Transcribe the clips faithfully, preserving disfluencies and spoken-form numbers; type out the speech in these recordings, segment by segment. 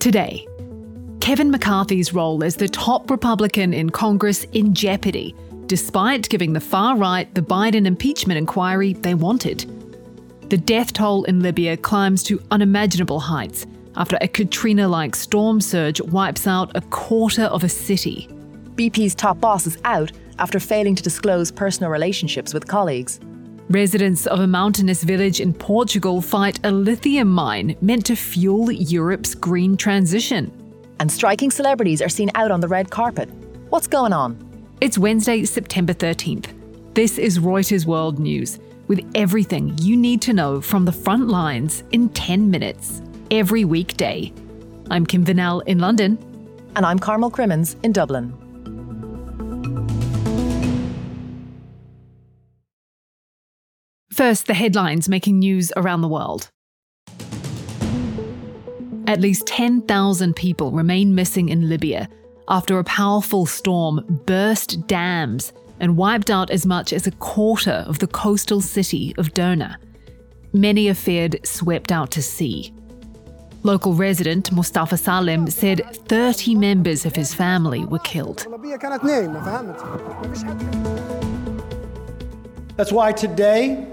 Today, Kevin McCarthy's role as the top Republican in Congress in jeopardy, despite giving the far right the Biden impeachment inquiry they wanted. The death toll in Libya climbs to unimaginable heights after a Katrina-like storm surge wipes out a quarter of a city. B P's top boss is out after failing to disclose personal relationships with colleagues. Residents of a mountainous village in Portugal fight a lithium mine meant to fuel Europe's green transition. And striking celebrities are seen out on the red carpet. What's going on? It's Wednesday, September thirteenth. This is Reuters World News, with everything you need to know from the front lines in ten minutes, every weekday. I'm Kim Vanell in London. And I'm Carmel Crimmins in Dublin. First, the headlines making news around the world. At least ten thousand people remain missing in Libya after a powerful storm burst dams and wiped out as much as a quarter of the coastal city of Derna. Many are feared swept out to sea. Local resident Mustafa Salem said thirty members of his family were killed. That's why today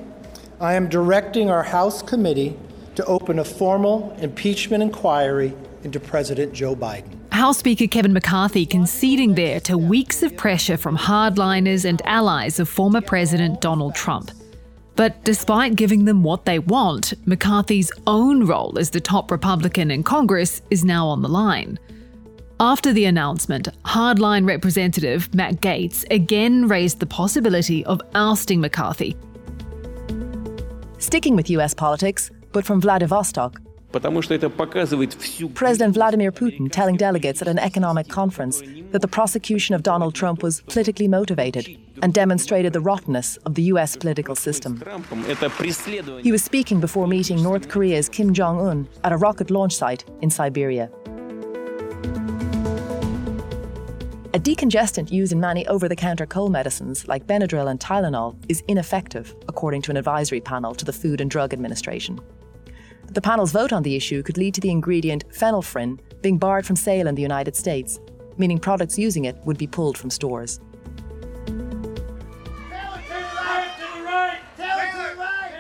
I am directing our House committee to open a formal impeachment inquiry into President Joe Biden. House Speaker Kevin McCarthy conceding there to weeks of pressure from hardliners and allies of former President Donald Trump. But despite giving them what they want, McCarthy's own role as the top Republican in Congress is now on the line. After the announcement, hardline Representative Matt Gaetz again raised the possibility of ousting McCarthy. Sticking with U S politics, but from Vladivostok. President Vladimir Putin telling delegates at an economic conference that the prosecution of Donald Trump was politically motivated and demonstrated the rottenness of the U S political system. He was speaking before meeting North Korea's Kim Jong-un at a rocket launch site in Siberia. A decongestant used in many over-the-counter cold medicines like Benadryl and Tylenol is ineffective, according to an advisory panel to the Food and Drug Administration. But the panel's vote on the issue could lead to the ingredient phenylephrine being barred from sale in the United States, meaning products using it would be pulled from stores.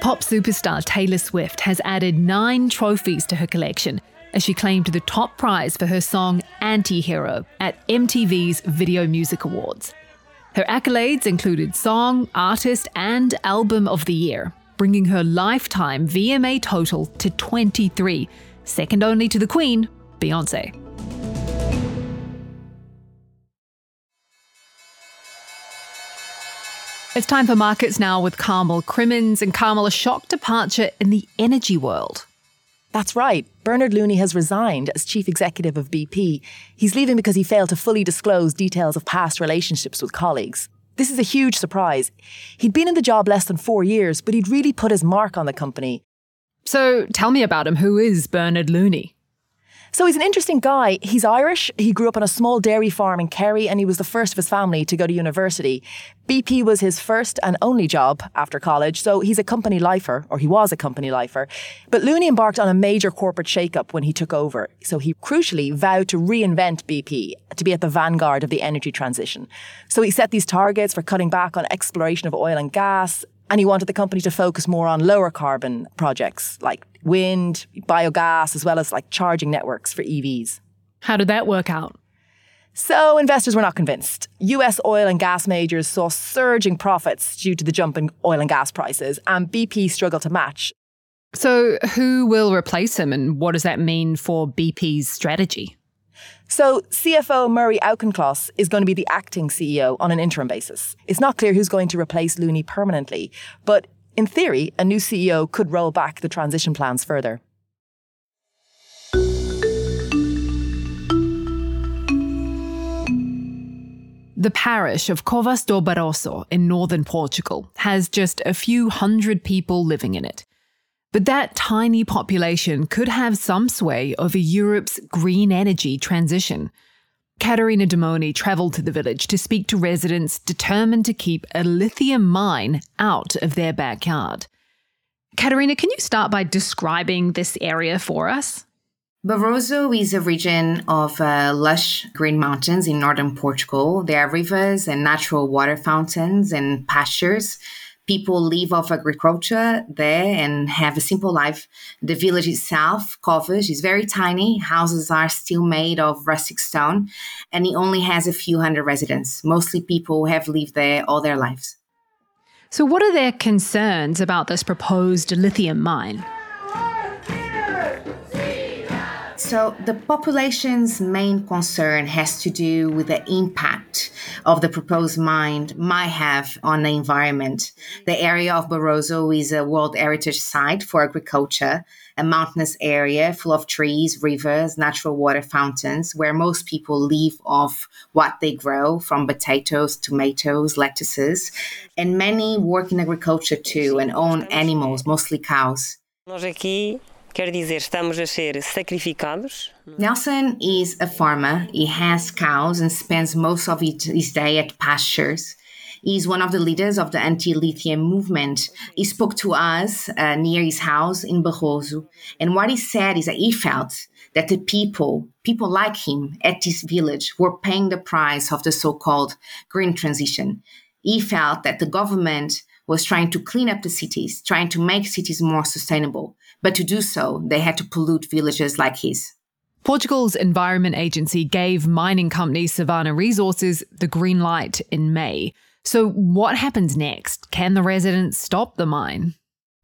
Pop superstar Taylor Swift has added nine trophies to her collection, as she claimed the top prize for her song Anti-Hero at M T V's Video Music Awards. Her accolades included Song, Artist and Album of the Year, bringing her lifetime V M A total to twenty-three, second only to the Queen, Beyoncé. It's time for Markets Now with Carmel Crimmins. And Carmel, a shock departure in the energy world. That's right. Bernard Looney has resigned as chief executive of B P. He's leaving because he failed to fully disclose details of past relationships with colleagues. This is a huge surprise. He'd been in the job less than four years, but he'd really put his mark on the company. So tell me about him. Who is Bernard Looney? So he's an interesting guy. He's Irish. He grew up on a small dairy farm in Kerry, and he was the first of his family to go to university. B P was his first and only job after college, so he's a company lifer, or he was a company lifer. But Looney embarked on a major corporate shakeup when he took over. So he crucially vowed to reinvent B P, to be at the vanguard of the energy transition. So he set these targets for cutting back on exploration of oil and gas, and he wanted the company to focus more on lower carbon projects like wind, biogas, as well as like charging networks for E Vs. How did that work out? So investors were not convinced. U S oil and gas majors saw surging profits due to the jump in oil and gas prices, and B P struggled to match. So who will replace him, and what does that mean for B P's strategy? So C F O Murray Auchincloss is going to be the acting C E O on an interim basis. It's not clear who's going to replace Looney permanently, but in theory, a new C E O could roll back the transition plans further. The parish of Covas do Barroso in northern Portugal has just a few hundred people living in it. But that tiny population could have some sway over Europe's green energy transition. Katerina Damoni travelled to the village to speak to residents determined to keep a lithium mine out of their backyard. Katerina, can you start by describing this area for us? Barroso is a region of uh, lush green mountains in northern Portugal. There are rivers and natural water fountains and pastures. People live off agriculture there and have a simple life. The village itself, Covas, is very tiny. Houses are still made of rustic stone, and it only has a few hundred residents. Mostly people have lived there all their lives. So what are their concerns about this proposed lithium mine? So the population's main concern has to do with the impact of the proposed mine might have on the environment. The area of Barroso is a World Heritage Site for agriculture, a mountainous area full of trees, rivers, natural water fountains, where most people live off what they grow, from potatoes, tomatoes, lettuces, and many work in agriculture too and own animals, mostly cows. Nelson is a farmer. He has cows and spends most of his day at pastures. He's one of the leaders of the anti-lithium movement. He spoke to us uh, near his house in Barroso. And what he said is that he felt that the people, people like him at this village, were paying the price of the so-called green transition. He felt that the government was trying to clean up the cities, trying to make cities more sustainable. But to do so, they had to pollute villages like his. Portugal's Environment Agency gave mining company Savana Resources the green light in May. So what happens next? Can the residents stop the mine?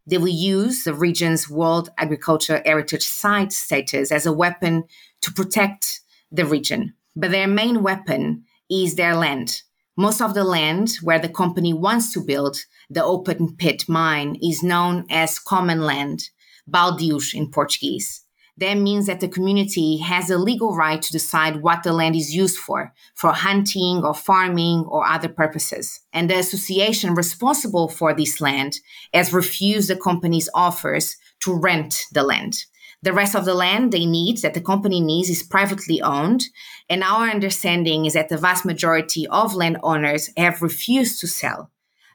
They will use the region's World Agriculture Heritage Site status as a weapon to protect the region. But their main weapon is their land. Most of the land where the company wants to build the open pit mine is known as common land, baldios in Portuguese. That means that the community has a legal right to decide what the land is used for, for hunting or farming or other purposes. And the association responsible for this land has refused the company's offers to rent the land. The rest of the land they need, that the company needs, is privately owned. And our understanding is that the vast majority of landowners have refused to sell.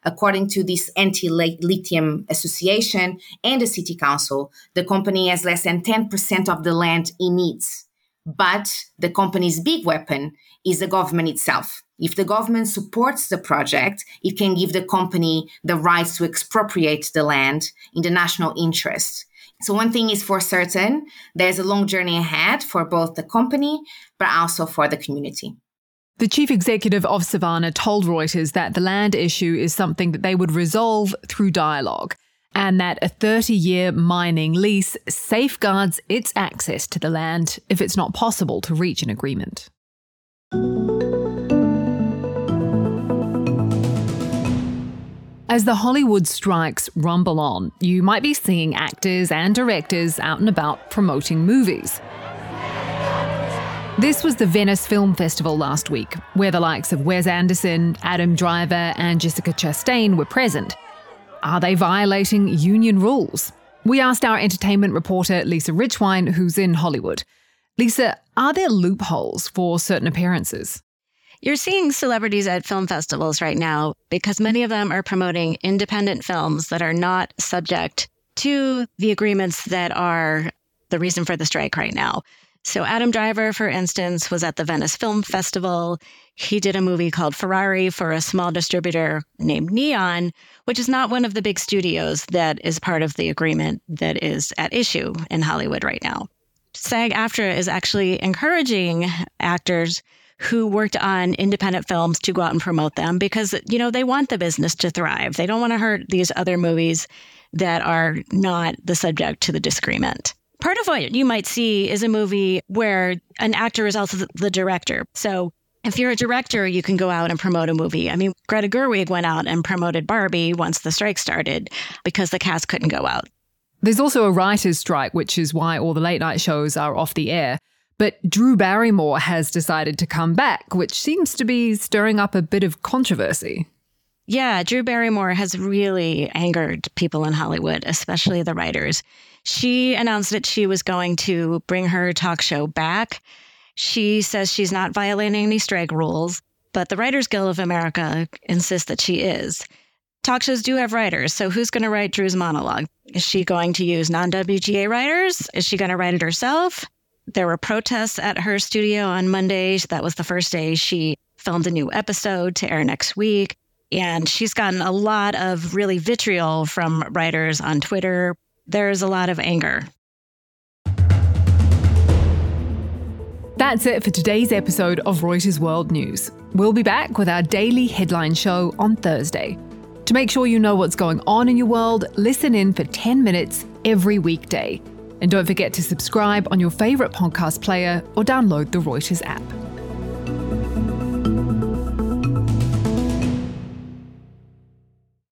According to this anti-lithium association and the city council, the company has less than ten percent of the land it needs. But the company's big weapon is the government itself. If the government supports the project, it can give the company the rights to expropriate the land in the national interest. So one thing is for certain, there's a long journey ahead for both the company, but also for the community. The chief executive of Savana told Reuters that the land issue is something that they would resolve through dialogue, and that a thirty-year mining lease safeguards its access to the land if it's not possible to reach an agreement. As the Hollywood strikes rumble on, you might be seeing actors and directors out and about promoting movies. This was the Venice Film Festival last week, where the likes of Wes Anderson, Adam Driver and Jessica Chastain were present. Are they violating union rules? We asked our entertainment reporter Lisa Richwine, who's in Hollywood. Lisa, are there loopholes for certain appearances? You're seeing celebrities at film festivals right now because many of them are promoting independent films that are not subject to the agreements that are the reason for the strike right now. So Adam Driver, for instance, was at the Venice Film Festival. He did a movie called Ferrari for a small distributor named Neon, which is not one of the big studios that is part of the agreement that is at issue in Hollywood right now. SAG-AFTRA is actually encouraging actors who worked on independent films to go out and promote them because, you know, they want the business to thrive. They don't want to hurt these other movies that are not the subject to the disagreement. Part of what you might see is a movie where an actor is also the director. So if you're a director, you can go out and promote a movie. I mean, Greta Gerwig went out and promoted Barbie once the strike started because the cast couldn't go out. There's also a writer's strike, which is why all the late night shows are off the air. But Drew Barrymore has decided to come back, which seems to be stirring up a bit of controversy. Yeah, Drew Barrymore has really angered people in Hollywood, especially the writers. She announced that she was going to bring her talk show back. She says she's not violating any strike rules, but the Writers Guild of America insists that she is. Talk shows do have writers, so who's going to write Drew's monologue? Is she going to use non-W G A writers? Is she going to write it herself? There were protests at her studio on Monday. That was the first day she filmed a new episode to air next week. And she's gotten a lot of really vitriol from writers on Twitter. There's a lot of anger. That's it for today's episode of Reuters World News. We'll be back with our daily headline show on Thursday. To make sure you know what's going on in your world, listen in for ten minutes every weekday. And don't forget to subscribe on your favourite podcast player or download the Reuters app.